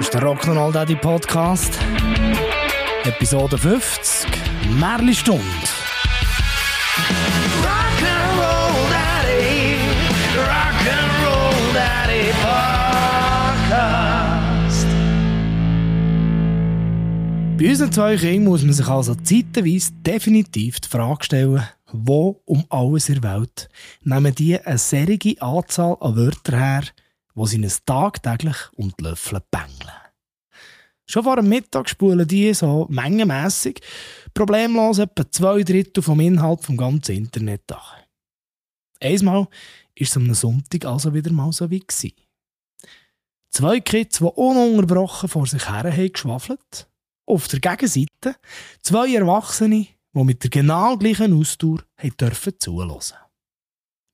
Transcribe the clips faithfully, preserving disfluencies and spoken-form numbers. Das ist der Rock'n'Roll Daddy Podcast. Episode fünfzig. Märli-Stunde. Rock'n'Roll Daddy. Rock'n'Roll Daddy Podcast. Bei unseren zwei Kindern muss man sich also zeitweise definitiv die Frage stellen, wo um alles in der Welt nehmen die eine serige Anzahl an Wörtern her, die sie ihnen tagtäglich um die Löffel bängeln. Schon vor dem Mittag spulen die so mengenmässig problemlos etwa zwei Drittel vom Inhalt vom ganzen Internet an. Einmal war es am Sonntag also wieder mal so wie gewesen. Zwei Kids, die ununterbrochen vor sich her haben geschwafelt. Auf der Gegenseite zwei Erwachsene, die mit der genau gleichen Ausdauer zuhören durften.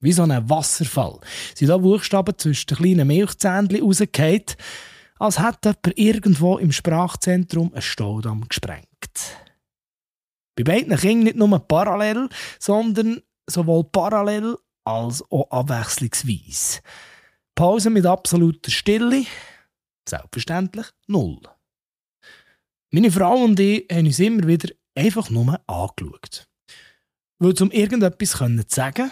Wie so ein Wasserfall sind da Buchstaben zwischen den kleinen Milchzähnchen rausgefallen, als hätte jemand irgendwo im Sprachzentrum einen Staudamm gesprengt. Bei beiden Kindern nicht nur parallel, sondern sowohl parallel als auch abwechslungsweise. Pausen mit absoluter Stille, selbstverständlich null. Meine Frau und ich haben uns immer wieder einfach nur angeschaut. Weil um irgendetwas zu sagen,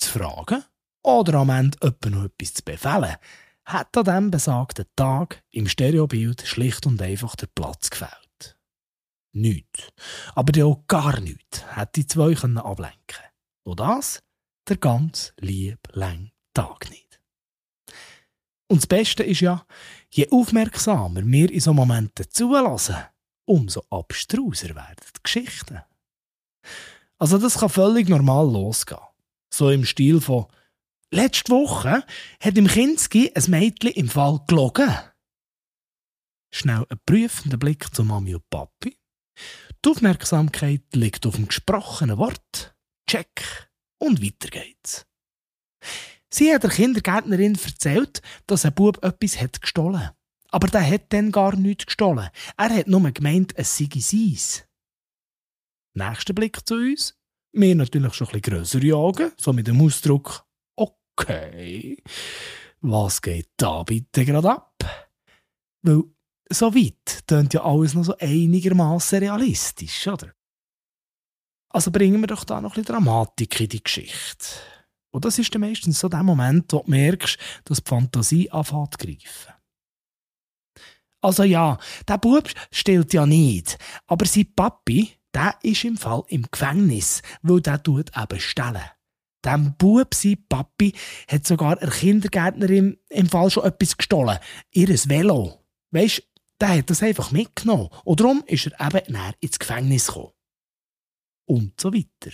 zu fragen oder am Ende jemandem noch etwas zu befehlen, hat an diesem besagten Tag im Stereobild schlicht und einfach der Platz gefehlt. Nichts, aber auch gar nichts, hat die zwei können ablenken. Und das der ganz lieb lange Tag nicht. Und das Beste ist ja, je aufmerksamer wir in so Momenten zulassen, umso abstruser werden die Geschichten. Also das kann völlig normal losgehen. So im Stil von «Letzte Woche hat im Kinski ein Mädchen im Fall gelogen.» Schnell ein prüfender Blick zu Mami und Papi. Die Aufmerksamkeit liegt auf dem gesprochenen Wort. Check. Und weiter geht's. Sie hat der Kindergärtnerin erzählt, dass ein Bub etwas hat gestohlen hat. Aber der hat dann gar nichts gestohlen. Er hat nur gemeint, es sei seins. Nächster Blick zu uns. Wir natürlich schon etwas grössere Augen, so mit dem Ausdruck «Okay, was geht da bitte gerade ab?» Weil so weit tönt ja alles noch so einigermaßen realistisch, oder? Also bringen wir doch da noch ein bisschen Dramatik in die Geschichte. Und das ist dann meistens so der Moment, wo du merkst, dass die Fantasie anfängt zu greifen. Also ja, der Bub stillt ja nicht, aber sein Papi, der ist im Fall im Gefängnis, weil der tut eben stellen. Dem Bub, sein Papi, hat sogar eine Kindergärtnerin im Fall schon etwas gestohlen. Ihres Velo. Weisst, der hat das einfach mitgenommen. Und darum ist er eben näher ins Gefängnis gekommen. Und so weiter.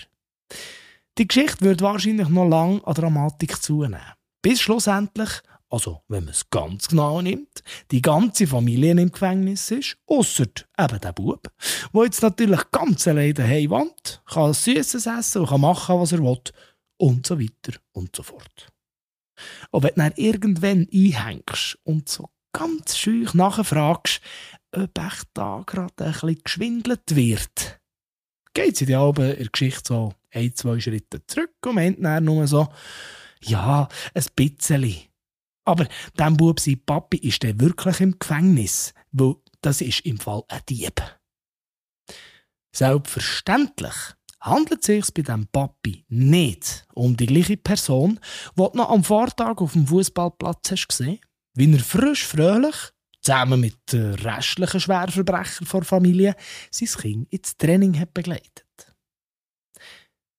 Die Geschichte wird wahrscheinlich noch lange an Dramatik zunehmen. Bis schlussendlich, also wenn man es ganz genau nimmt, die ganze Familie im Gefängnis ist, ausser eben der Bub, der jetzt natürlich ganz alleine daheim wohnt, kann Süßes essen und kann machen, was er will, und so weiter und so fort. Und wenn du dann irgendwann einhängst und so ganz schüch nachfragst, ob echt da gerade ein bisschen geschwindelt wird, geht sie dir aber in der Geschichte so ein, zwei Schritte zurück und meint dann nur so, ja, ein bisschen. Aber dem Bub, sein Papi, ist der wirklich im Gefängnis, weil das ist im Fall ein Dieb. Selbstverständlich handelt es sich bei diesem Papi nicht um die gleiche Person, die du noch am Vortag auf dem Fußballplatz hast gesehen, wie er frisch fröhlich, zusammen mit den restlichen Schwerverbrechern der Familie, sein Kind ins Training hat begleitet.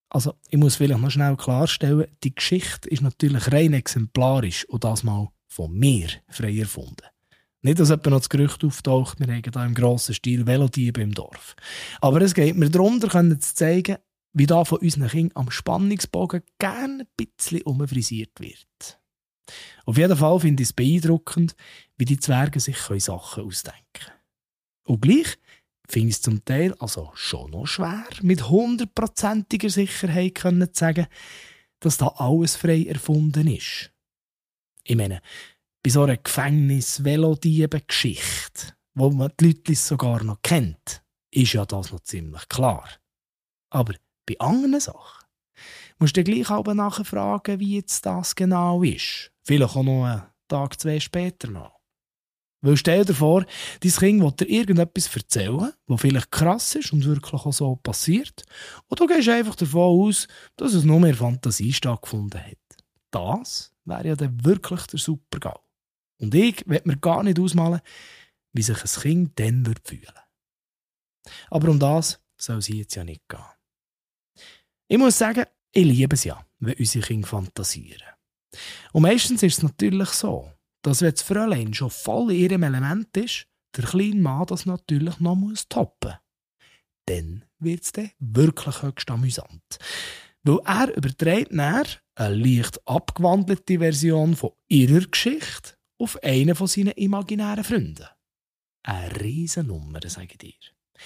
Also, ich muss vielleicht noch schnell klarstellen, die Geschichte ist natürlich rein exemplarisch und das mal von mir frei erfunden. Nicht, dass jemand noch das Gerücht auftaucht, wir haben hier im grossen Stil Velotiebe im Dorf. Aber es geht mir darum, dir zu zeigen, wie da von unseren Kindern am Spannungsbogen gerne ein bisschen umfrisiert wird. Auf jeden Fall finde ich es beeindruckend, wie die Zwerge sich Sachen ausdenken können. Und gleich finde ich es zum Teil also schon noch schwer, mit hundertprozentiger Sicherheit zu sagen, dass da alles frei erfunden ist. Ich meine, bei so einer Gefängnis-Velodieben-Geschichte, wo man die Leute sogar noch kennt, ist ja das noch ziemlich klar. Aber bei anderen Sachen musst du gleich auch nachfragen, wie jetzt das genau ist. Vielleicht auch noch einen Tag, zwei später noch. Weil stell dir vor, dein Kind will dir irgendetwas erzählen, was vielleicht krass ist und wirklich auch so passiert. Und du gehst einfach davon aus, dass es nur mehr Fantasie stattgefunden hat. Das wäre ja dann wirklich der Super-GAU. Und ich will mir gar nicht ausmalen, wie sich ein Kind dann wird fühlen. Aber um das soll es jetzt ja nicht gehen. Ich muss sagen, ich liebe es ja, wenn unsere Kinder fantasieren. Und meistens ist es natürlich so, dass wenn das Fräulein schon voll in ihrem Element ist, der kleine Mann das natürlich noch muss toppen. Dann wird es dann wirklich höchst amüsant. Weil er überträgt dann eine leicht abgewandelte Version von ihrer Geschichte auf einen von seinen imaginären Freunden. Eine Riesennummer, sage ich dir.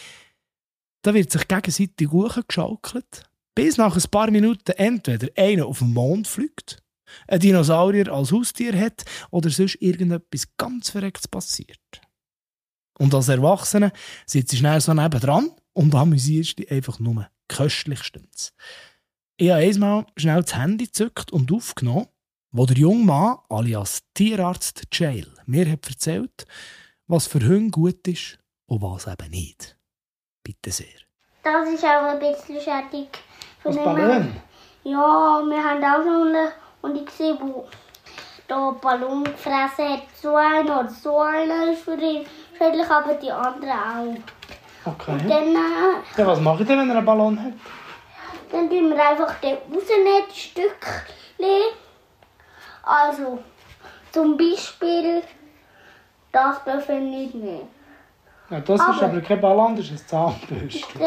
Da wird sich gegenseitig hochgeschaukelt, bis nach ein paar Minuten entweder einer auf den Mond fliegt, ein Dinosaurier als Haustier hat oder sonst irgendetwas ganz Verrecktes passiert. Und als Erwachsene sitzt du schnell so nebendran und amüsierst dich einfach nur köstlichstens. Ich habe einmal schnell das Handy gezückt und aufgenommen, wo der junge Mann alias Tierarzt Jail mir hat erzählt, was für Hunde gut ist und was eben nicht. Bitte sehr. Das ist auch ein bisschen schädig. Von was Ballon? Ja, wir haben auch noch. Und ich sehe, wo der Ballon gefressen hat. So einer oder so einer ist für ihn schädlich, aber die anderen auch. Okay. Und dann, äh, ja, was mache ich denn, wenn er einen Ballon hat? Dann tun wir einfach den rausnehmen, die Stückchen. Also, zum Beispiel, das dürfen wir nicht mehr. Ja, das aber ist aber kein Ballon, das ist ein Zahnbürste.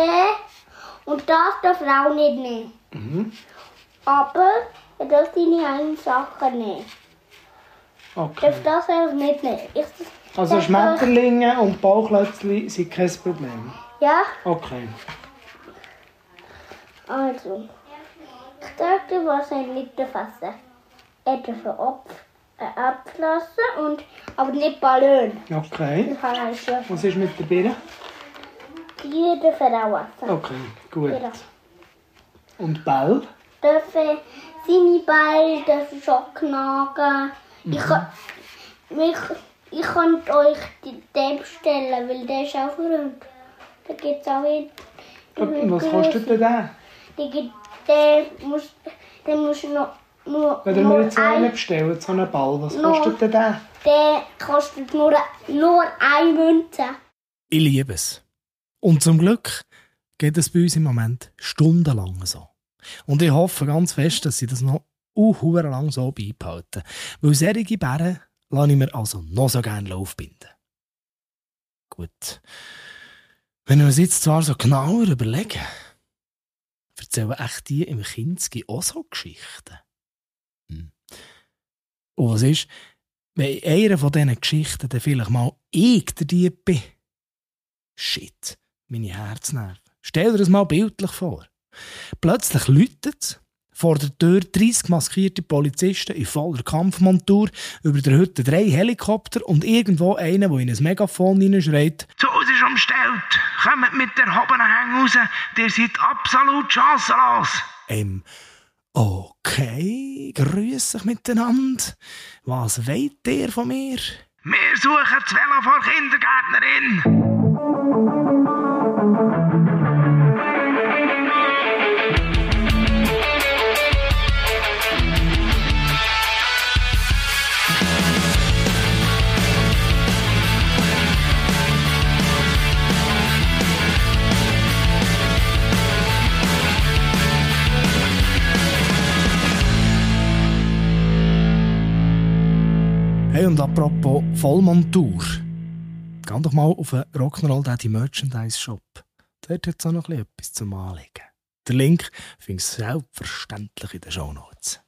Und das dürfen wir auch nicht mehr. Mhm. Aber er darf seine eigenen Sachen nehmen. Okay. Darf das auch nicht nehmen. Ich, also Schmetterlinge und Bauklötzchen sind kein Problem? Ja. Okay. Also, ich darf dir wahrscheinlich nicht fassen. Er darf ablassen, und, aber nicht Ballon. Okay. Was ist mit der Birne? Die darf er auch essen. Okay, gut. Birne. Und Ball? Dürfen seine Bälle dürfen schon knagen. Mhm. Ich, mich, ich könnte euch den bestellen, weil der ist auch verrückt. Da gibt es auch jeden. Was kostet denn der? Der muss, der muss noch nur. Wenn ihr mir jetzt einen bestellen, so einen Ball, was nur, kostet denn der? Der kostet nur, nur eine Münze. Ich liebe es. Und zum Glück geht es bei uns im Moment stundenlang so. Und ich hoffe ganz fest, dass sie das noch unhuere lang so beibehalten. Weil solche Bären lasse ich mir also noch so gerne aufbinden. Gut. Wenn wir uns jetzt zwar so genauer überlegen, erzählen echt die im Kindsgi auch so Geschichten. Hm. Und was ist, wenn in einer von diesen Geschichten dann vielleicht mal ich der Dieb bin? Shit, meine Herznerven. Stell dir das mal bildlich vor. Plötzlich läutet es, vor der Tür dreißig maskierte Polizisten in voller Kampfmontur, über der Hütte drei Helikopter und irgendwo einer, der in ein Megafon hineinschreit: «Das Haus ist umstellt! Kommt mit der erhobenen Hänge raus! Ihr seid absolut chancenlos!» Ähm, okay, grüß euch miteinander. Was wollt ihr von mir? «Wir suchen das Velo vor Kindergärtnerin!» Hey, und apropos Vollmontur. Geh doch mal auf den Rock'n'Roll Daddy Merchandise Shop. Dort hat es auch noch etwas zum Anlegen. Den Link findest du selbstverständlich in den Shownotes.